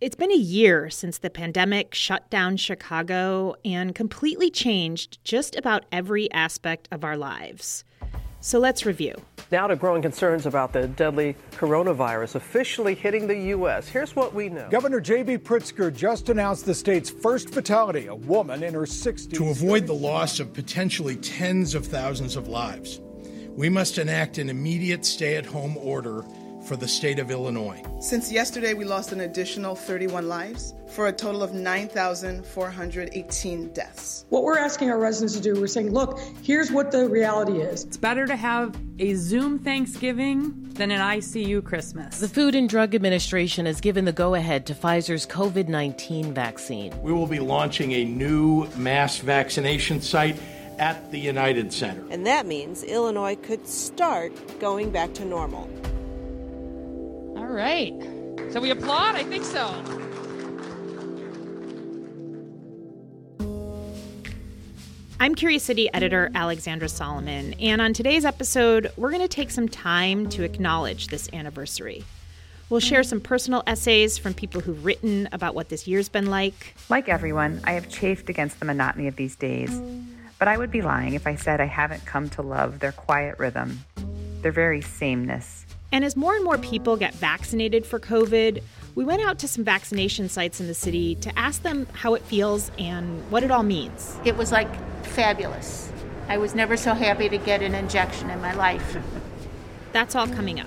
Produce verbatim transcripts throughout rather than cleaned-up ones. It's been a year since the pandemic shut down Chicago and completely changed just about every aspect of our lives. So let's review. Now to growing concerns about the deadly coronavirus officially hitting the U S. Here's what we know. Governor J B. Pritzker just announced the state's first fatality, a woman in her sixties. To avoid the loss of potentially tens of thousands of lives, we must enact an immediate stay-at-home order for the state of Illinois. Since yesterday, we lost an additional thirty-one lives for a total of nine thousand four hundred eighteen deaths. What we're asking our residents to do, we're saying, look, here's what the reality is. It's better to have a Zoom Thanksgiving than an I C U Christmas. The Food and Drug Administration has given the go-ahead to Pfizer's covid nineteen vaccine. We will be launching a new mass vaccination site at the United Center. And that means Illinois could start going back to normal. All right. So we applaud? I think so. I'm Curious City editor Alexandra Solomon, and on today's episode, we're going to take some time to acknowledge this anniversary. We'll share some personal essays from people who've written about what this year's been like. Like everyone, I have chafed against the monotony of these days, but I would be lying if I said I haven't come to love their quiet rhythm, their very sameness. And as more and more people get vaccinated for COVID, we went out to some vaccination sites in the city to ask them how it feels and what it all means. It was, like, fabulous. I was never so happy to get an injection in my life. That's all coming up.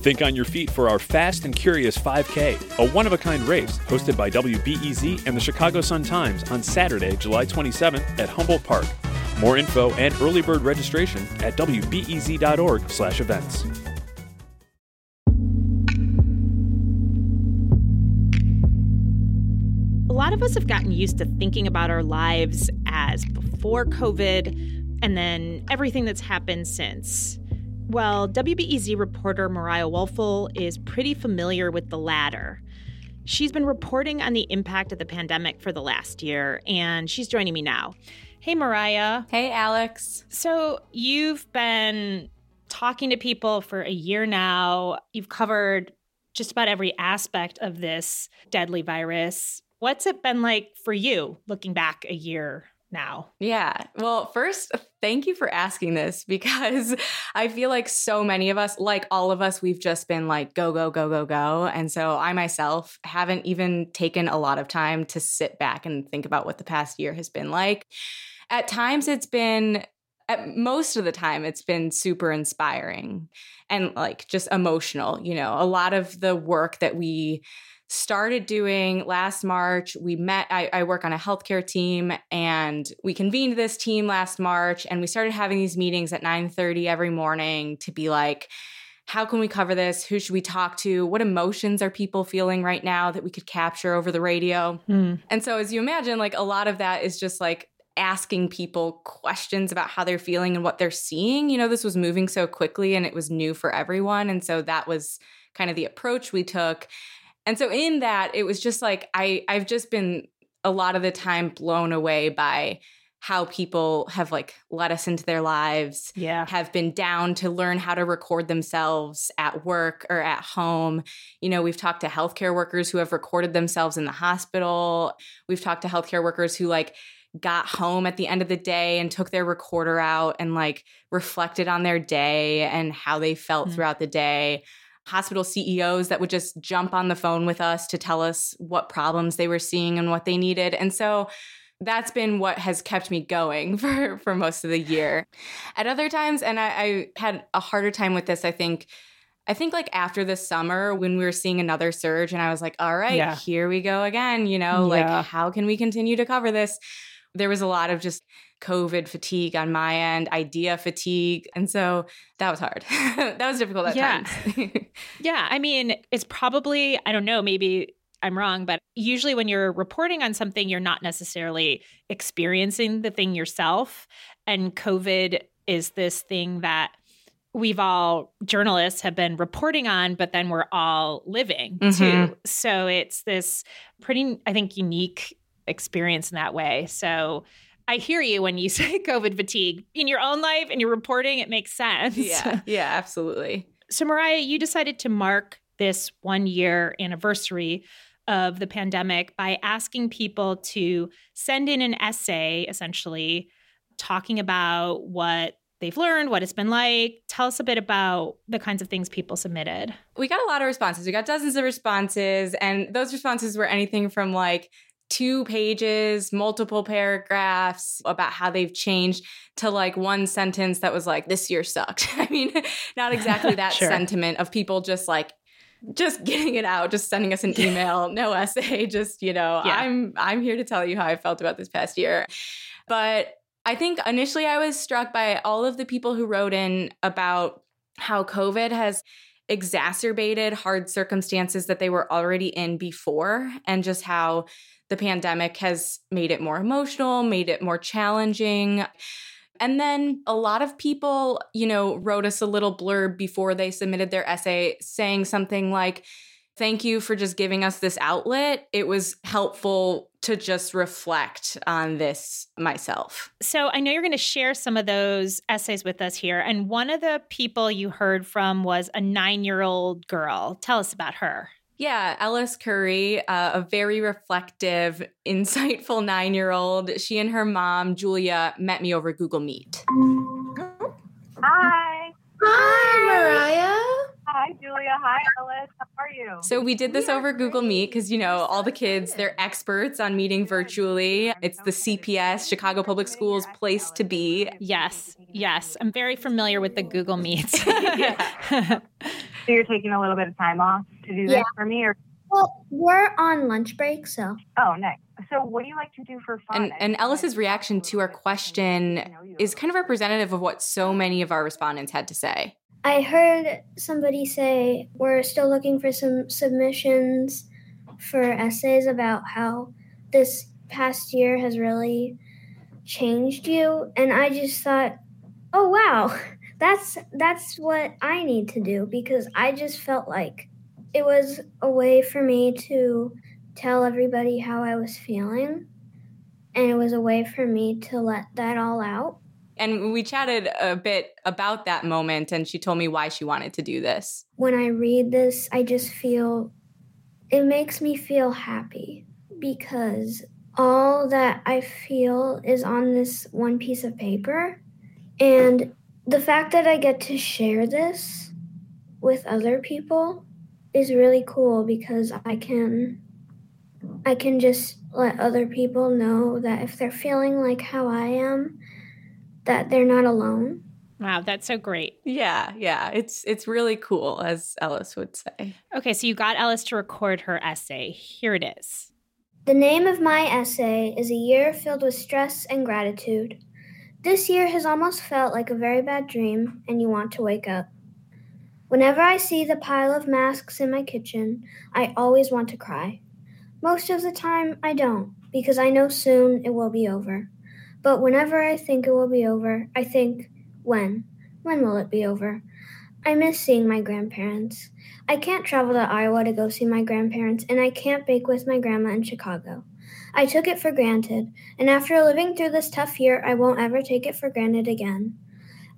Think on your feet for our Fast and Curious five K, a one-of-a-kind race hosted by W B E Z and the Chicago Sun-Times on Saturday, July twenty-seventh at Humboldt Park. More info and early bird registration at w b e z dot org slash events. A lot of us have gotten used to thinking about our lives as before COVID and then everything that's happened since. Well, W B E Z reporter Mariah Wolfel is pretty familiar with the latter. She's been reporting on the impact of the pandemic for the last year, and she's joining me now. Hey, Mariah. Hey, Alex. So you've been talking to people for a year now. You've covered just about every aspect of this deadly virus. What's it been like for you looking back a year now? Yeah. Well, first, thank you for asking this, because I feel like so many of us, like all of us, we've just been like, go, go, go, go, go. And so I myself haven't even taken a lot of time to sit back and think about what the past year has been like. At times it's been, at most of the time, it's been super inspiring and like just emotional. You know, a lot of the work that we started doing last March. We met, I, I work on a healthcare team, and we convened this team last March, and we started having these meetings at nine thirty every morning to be like, how can we cover this? Who should we talk to? What emotions are people feeling right now that we could capture over the radio? Mm. And so as you imagine, like a lot of that is just like asking people questions about how they're feeling and what they're seeing. You know, this was moving so quickly and it was new for everyone. And so that was kind of the approach we took. And so in that, it was just like, I, I've just been a lot of the time blown away by how people have like let us into their lives, yeah. have been down to learn how to record themselves at work or at home. You know, we've talked to healthcare workers who have recorded themselves in the hospital. We've talked to healthcare workers who like got home at the end of the day and took their recorder out and like reflected on their day and how they felt mm. throughout the day. Hospital C E Os that would just jump on the phone with us to tell us what problems they were seeing and what they needed. And so that's been what has kept me going for, for most of the year. At other times, and I, I had a harder time with this, I think, I think like after the summer when we were seeing another surge and I was like, all right, yeah. here we go again, you know, yeah. like how can we continue to cover this? there was a lot of just COVID fatigue on my end, idea fatigue. And so that was hard. That was difficult at yeah. times. Yeah. I mean, it's probably, I don't know, maybe I'm wrong, but usually when you're reporting on something, you're not necessarily experiencing the thing yourself. And COVID is this thing that we've all, journalists have been reporting on, but then we're all living mm-hmm. too. So it's this pretty, I think, unique experience in that way. So I hear you when you say COVID fatigue. In your own life, in your reporting, it makes sense. Yeah, yeah, absolutely. So Mariah, you decided to mark this one-year anniversary of the pandemic by asking people to send in an essay, essentially, talking about what they've learned, what it's been like. Tell us a bit about the kinds of things people submitted. We got a lot of responses. We got dozens of responses, and those responses were anything from like two pages, multiple paragraphs about how they've changed to like one sentence that was like, this year sucked. I mean, not exactly that sure. sentiment of people just like, just getting it out, just sending us an email, no essay, just, you know, yeah. I'm I'm here to tell you how I felt about this past year. But I think initially I was struck by all of the people who wrote in about how COVID has exacerbated hard circumstances that they were already in before, and just how the pandemic has made it more emotional, made it more challenging. And then a lot of people, you know, wrote us a little blurb before they submitted their essay saying something like, thank you for just giving us this outlet. It was helpful to just reflect on this myself. So I know you're going to share some of those essays with us here. And one of the people you heard from was a nine-year-old girl. Tell us about her. Yeah, Ellis Curry, uh, a very reflective, insightful nine-year-old. She and her mom, Julia, met me over Google Meet. Hi. Hi, Mariah. Hi, Julia. Hi, Ellis. How are you? So we did this we over Google great. Meet because, you know, all the kids, they're experts on meeting virtually. It's the C P S, Chicago Public Schools, place to be. Yes, yes. I'm very familiar with the Google Meets. So you're taking a little bit of time off to do yeah. this for me? Or? Well, we're on lunch break, so. Oh, nice. So what do you like to do for fun? And, and Ellis's reaction to our question is kind of representative of what so many of our respondents had to say. I heard somebody say we're still looking for some submissions for essays about how this past year has really changed you. And I just thought, oh, wow, that's that's what I need to do, because I just felt like it was a way for me to tell everybody how I was feeling. And it was a way for me to let that all out. And we chatted a bit about that moment, and she told me why she wanted to do this. When I read this, I just feel, it makes me feel happy, because all that I feel is on this one piece of paper. And the fact that I get to share this with other people is really cool, because I can, I can just let other people know that if they're feeling like how I am, that they're not alone. Wow, that's so great. Yeah, yeah. It's it's really cool, as Ellis would say. Okay, so you got Ellis to record her essay. Here it is. The name of my essay is A Year Filled with Stress and Gratitude. This year has almost felt like a very bad dream, and you want to wake up. Whenever I see the pile of masks in my kitchen, I always want to cry. Most of the time, I don't, because I know soon it will be over. But whenever I think it will be over, I think, when? When will it be over? I miss seeing my grandparents. I can't travel to Iowa to go see my grandparents, and I can't bake with my grandma in Chicago. I took it for granted, and after living through this tough year, I won't ever take it for granted again.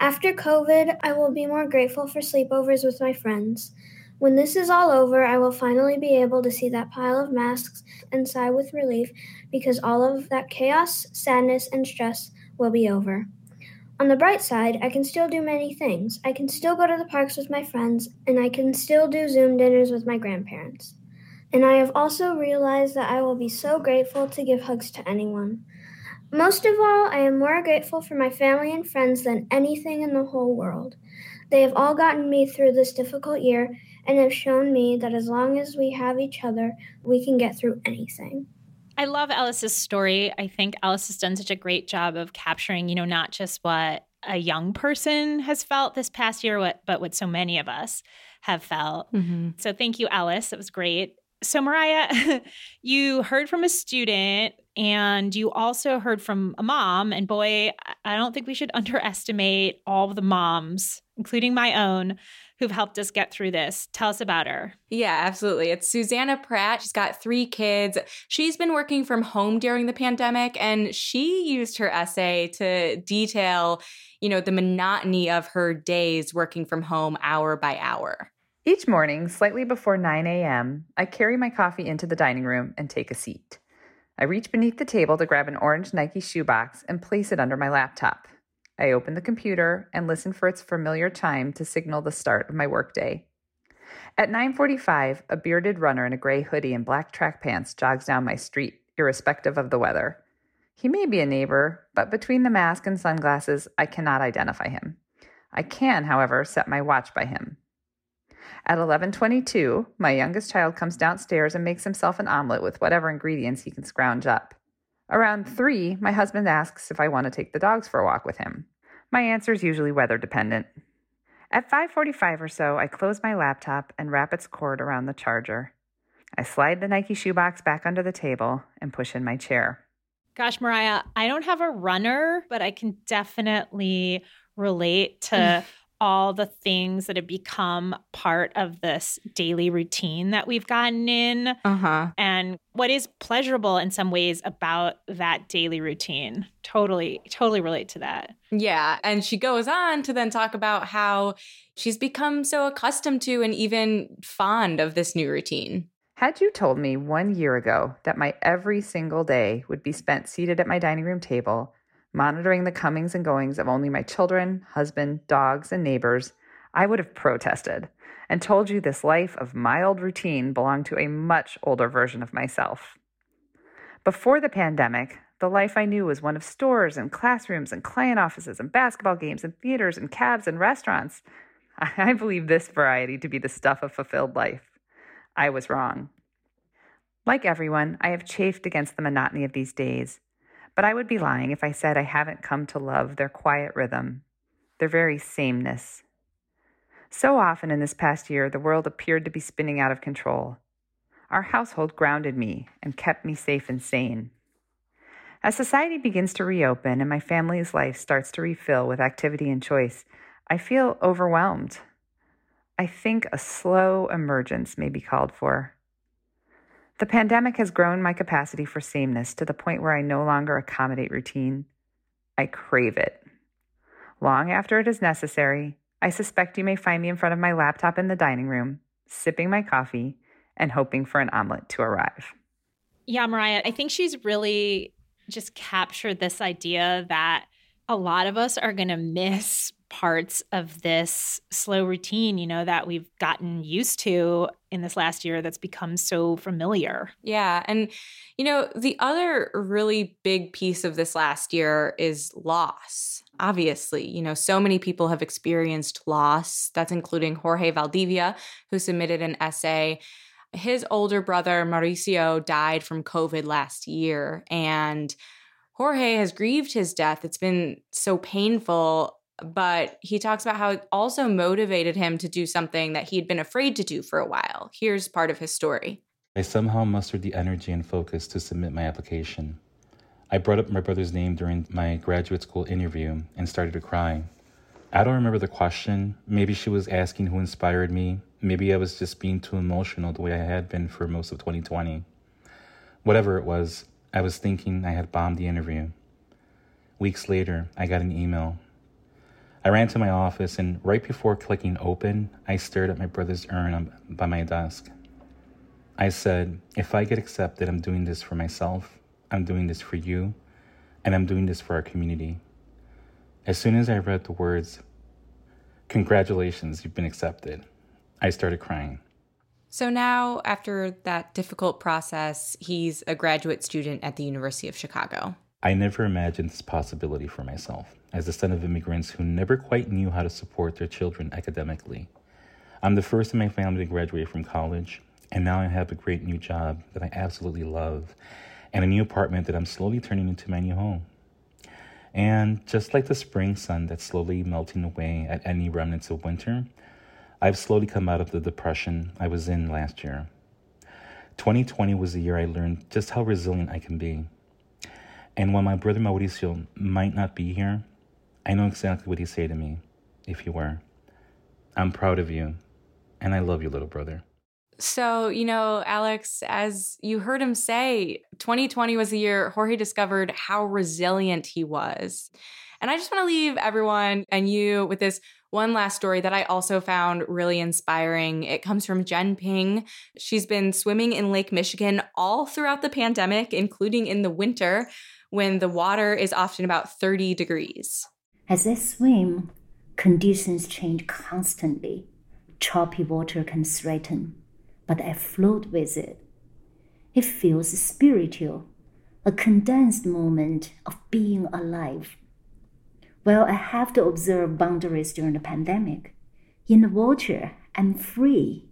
After COVID, I will be more grateful for sleepovers with my friends. When this is all over, I will finally be able to see that pile of masks and sigh with relief, because all of that chaos, sadness, and stress will be over. On the bright side, I can still do many things. I can still go to the parks with my friends, and I can still do Zoom dinners with my grandparents. And I have also realized that I will be so grateful to give hugs to anyone. Most of all, I am more grateful for my family and friends than anything in the whole world. They have all gotten me through this difficult year and have shown me that as long as we have each other, we can get through anything. I love Ellis's story. I think Ellis has done such a great job of capturing, you know, not just what a young person has felt this past year, what, but what so many of us have felt. Mm-hmm. So thank you, Ellis. It was great. So Mariah, you heard from a student and you also heard from a mom. And boy, I don't think we should underestimate all of the moms, including my own, who've helped us get through this. Tell us about her. Yeah, absolutely. It's Susanna Pratt. She's got three kids. She's been working from home during the pandemic, and she used her essay to detail, you know, the monotony of her days working from home hour by hour. Each morning, slightly before nine a.m., I carry my coffee into the dining room and take a seat. I reach beneath the table to grab an orange Nike shoebox and place it under my laptop. I open the computer and listen for its familiar chime to signal the start of my workday. At nine forty-five, a bearded runner in a gray hoodie and black track pants jogs down my street, irrespective of the weather. He may be a neighbor, but between the mask and sunglasses, I cannot identify him. I can, however, set my watch by him. At eleven twenty-two, my youngest child comes downstairs and makes himself an omelet with whatever ingredients he can scrounge up. Around three, my husband asks if I want to take the dogs for a walk with him. My answer is usually weather dependent. At five forty-five or so, I close my laptop and wrap its cord around the charger. I slide the Nike shoebox back under the table and push in my chair. Gosh, Mariah, I don't have a runner, but I can definitely relate to all the things that have become part of this daily routine that we've gotten in, uh-huh. and what is pleasurable in some ways about that daily routine. Totally, totally relate to that. Yeah. And she goes on to then talk about how she's become so accustomed to and even fond of this new routine. Had you told me one year ago that my every single day would be spent seated at my dining room table, monitoring the comings and goings of only my children, husband, dogs, and neighbors, I would have protested and told you this life of mild routine belonged to a much older version of myself. Before the pandemic, the life I knew was one of stores and classrooms and client offices and basketball games and theaters and cabs and restaurants. I believe this variety to be the stuff of fulfilled life. I was wrong. Like everyone, I have chafed against the monotony of these days. But I would be lying if I said I haven't come to love their quiet rhythm, their very sameness. So often in this past year, the world appeared to be spinning out of control. Our household grounded me and kept me safe and sane. As society begins to reopen and my family's life starts to refill with activity and choice, I feel overwhelmed. I think a slow emergence may be called for. The pandemic has grown my capacity for sameness to the point where I no longer accommodate routine. I crave it. Long after it is necessary, I suspect you may find me in front of my laptop in the dining room, sipping my coffee and hoping for an omelet to arrive. Yeah, Mariah, I think she's really just captured this idea that a lot of us are going to miss parts of this slow routine, you know, that we've gotten used to in this last year that's become so familiar. Yeah. And, you know, the other really big piece of this last year is loss. Obviously, you know, so many people have experienced loss. That's including Jorge Valdivia, who submitted an essay. His older brother, Mauricio, died from COVID last year. And Jorge has grieved his death. It's been so painful. But he talks about how it also motivated him to do something that he'd been afraid to do for a while. Here's part of his story. I somehow mustered the energy and focus to submit my application. I brought up my brother's name during my graduate school interview and started to cry. I don't remember the question. Maybe she was asking who inspired me. Maybe I was just being too emotional the way I had been for most of twenty twenty. Whatever it was, I was thinking I had bombed the interview. Weeks later, I got an email. I ran to my office, and right before clicking open, I stared at my brother's urn by my desk. I said, if I get accepted, I'm doing this for myself, I'm doing this for you, and I'm doing this for our community. As soon as I read the words, congratulations, you've been accepted, I started crying. So now, after that difficult process, he's a graduate student at the University of Chicago. I never imagined this possibility for myself, as the son of immigrants who never quite knew how to support their children academically. I'm the first in my family to graduate from college, and now I have a great new job that I absolutely love, and a new apartment that I'm slowly turning into my new home. And just like the spring sun that's slowly melting away at any remnants of winter, I've slowly come out of the depression I was in last year. twenty twenty was the year I learned just how resilient I can be. And while my brother Mauricio might not be here, I know exactly what he'd say to me if he were. I'm proud of you, and I love you, little brother. So, you know, Alex, as you heard him say, twenty twenty was the year Jorge discovered how resilient he was. And I just want to leave everyone and you with this one last story that I also found really inspiring. It comes from Jen Ping. She's been swimming in Lake Michigan all throughout the pandemic, including in the winter, when the water is often about thirty degrees. As I swim, conditions change constantly. Choppy water can threaten, but I float with it. It feels spiritual, a condensed moment of being alive. Well, I have to observe boundaries during the pandemic. In the water, I'm free.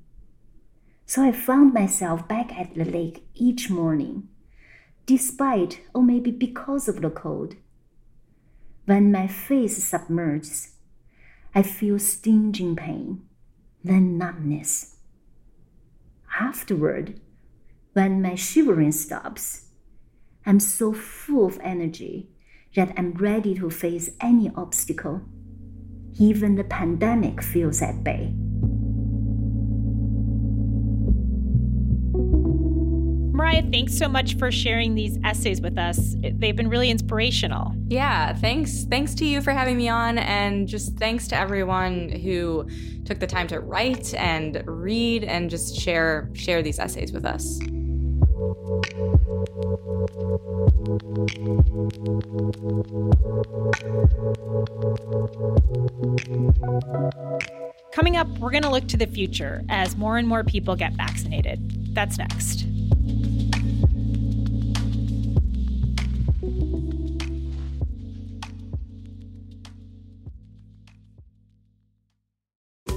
So I found myself back at the lake each morning, despite or maybe because of the cold. When my face submerges, I feel stinging pain, then numbness. Afterward, when my shivering stops, I'm so full of energy that I'm ready to face any obstacle. Even the pandemic feels at bay. Mariah, thanks so much for sharing these essays with us. They've been really inspirational. Yeah, thanks. Thanks to you for having me on, and just thanks to everyone who took the time to write and read and just share share these essays with us. Coming up, we're going to look to the future as more and more people get vaccinated. That's next.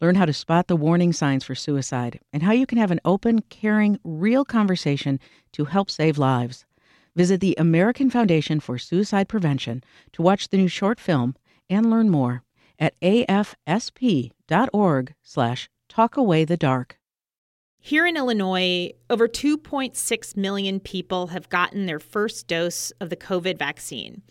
Learn how to spot the warning signs for suicide and how you can have an open, caring, real conversation to help save lives. Visit the American Foundation for Suicide Prevention to watch the new short film and learn more at a f s p dot org slash talk away the dark. Here in Illinois, over two point six million people have gotten their first dose of the COVID vaccine.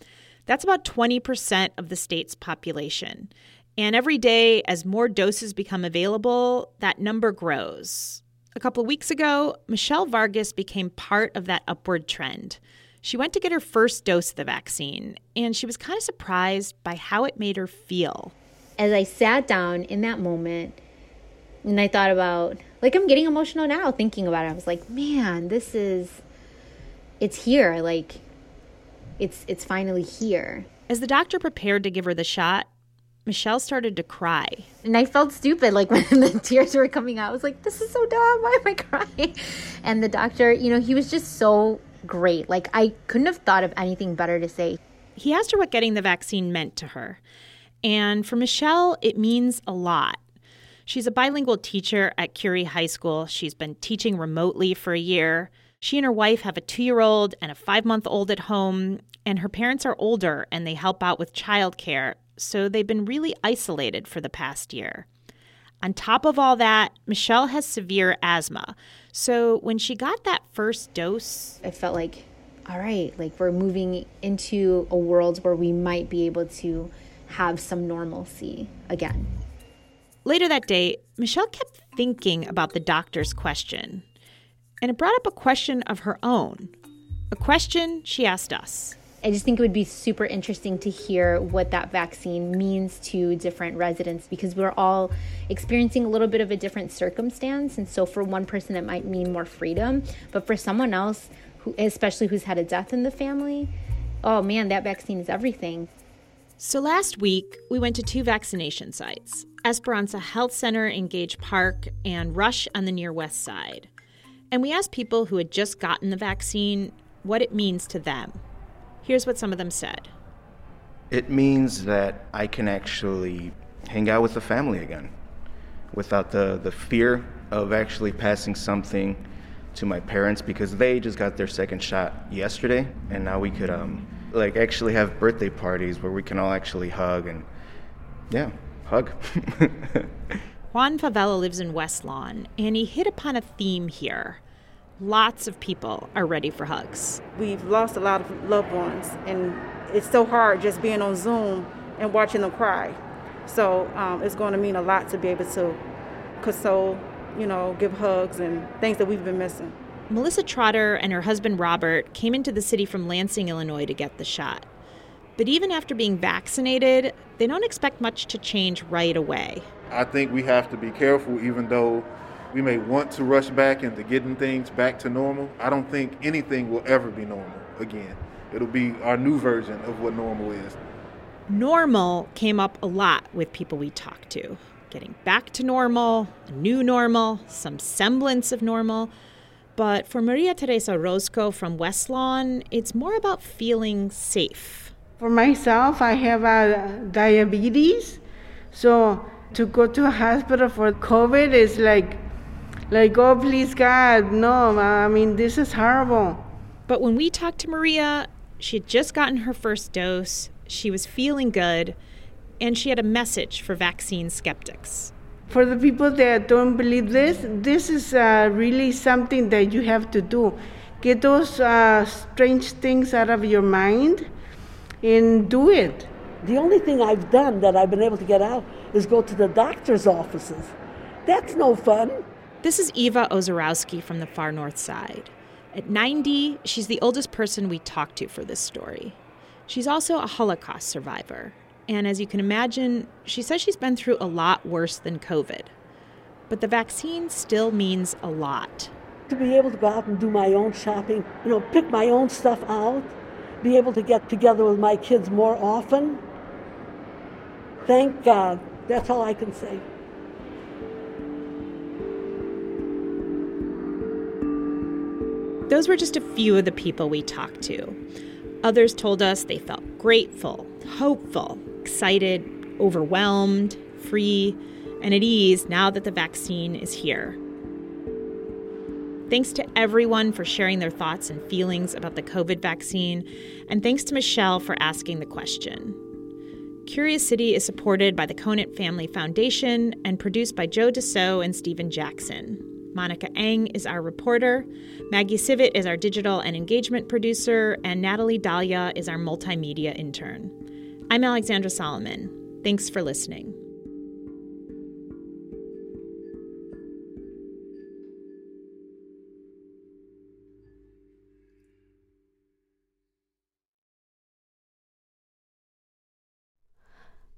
That's about twenty percent of the state's population. And every day, as more doses become available, that number grows. A couple of weeks ago, Michelle Vargas became part of that upward trend. She went to get her first dose of the vaccine, and she was kind of surprised by how it made her feel. As I sat down in that moment, and I thought about, like, I'm getting emotional now thinking about it. I was like, man, this is, it's here. Like, it's it's finally here. As the doctor prepared to give her the shot, Michelle started to cry. And I felt stupid, like when the tears were coming out. I was like, this is so dumb. Why am I crying? And the doctor, you know, he was just so great. Like, I couldn't have thought of anything better to say. He asked her what getting the vaccine meant to her. And for Michelle, it means a lot. She's a bilingual teacher at Curie High School. She's been teaching remotely for a year. She and her wife have a two-year-old and a five-month-old at home. And her parents are older, and they help out with childcare. So they've been really isolated for the past year. On top of all that, Michelle has severe asthma. So when she got that first dose, I felt like, all right, like we're moving into a world where we might be able to have some normalcy again. Later that day, Michelle kept thinking about the doctor's question. And it brought up a question of her own, a question she asked us. I just think it would be super interesting to hear what that vaccine means to different residents, because we're all experiencing a little bit of a different circumstance. And so for one person, it might mean more freedom. But for someone else, who, especially who's had a death in the family, oh man, that vaccine is everything. So last week, we went to two vaccination sites, Esperanza Health Center in Gage Park and Rush on the near west side. And we asked people who had just gotten the vaccine what it means to them. Here's what some of them said. It means that I can actually hang out with the family again without the, the fear of actually passing something to my parents, because they just got their second shot yesterday, and now we could um like actually have birthday parties where we can all actually hug and yeah, hug. Juan Favela lives in West Lawn, and he hit upon a theme here. Lots of people are ready for hugs. We've lost a lot of loved ones, and it's so hard just being on Zoom and watching them cry. So um, it's going to mean a lot to be able to console, you know, give hugs and things that we've been missing. Melissa Trotter and her husband Robert came into the city from Lansing, Illinois, to get the shot. But even after being vaccinated, they don't expect much to change right away. I think we have to be careful, even though we may want to rush back into getting things back to normal. I don't think anything will ever be normal again. It'll be our new version of what normal is. Normal came up a lot with people we talked to. Getting back to normal, a new normal, some semblance of normal. But for Maria Teresa Orozco from West Lawn, it's more about feeling safe. For myself, I have uh, diabetes. So to go to a hospital for COVID is like, like, oh, please, God, no, I mean, this is horrible. But when we talked to Maria, she had just gotten her first dose. She was feeling good, and she had a message for vaccine skeptics. For the people that don't believe this, this is uh, really something that you have to do. Get those uh, strange things out of your mind and do it. The only thing I've done that I've been able to get out is go to the doctor's offices. That's no fun. This is Eva Ozerowski from the far north side. At ninety, she's the oldest person we talked to for this story. She's also a Holocaust survivor. And as you can imagine, she says she's been through a lot worse than COVID. But the vaccine still means a lot. To be able to go out and do my own shopping, you know, pick my own stuff out, be able to get together with my kids more often. Thank God. That's all I can say. Those were just a few of the people we talked to. Others told us they felt grateful, hopeful, excited, overwhelmed, free, and at ease now that the vaccine is here. Thanks to everyone for sharing their thoughts and feelings about the COVID vaccine, and thanks to Michelle for asking the question. Curious City is supported by the Conant Family Foundation and produced by Joe Dassault and Stephen Jackson. Monica Eng is our reporter, Maggie Civit is our digital and engagement producer, and Natalie Dahlia is our multimedia intern. I'm Alexandra Solomon. Thanks for listening.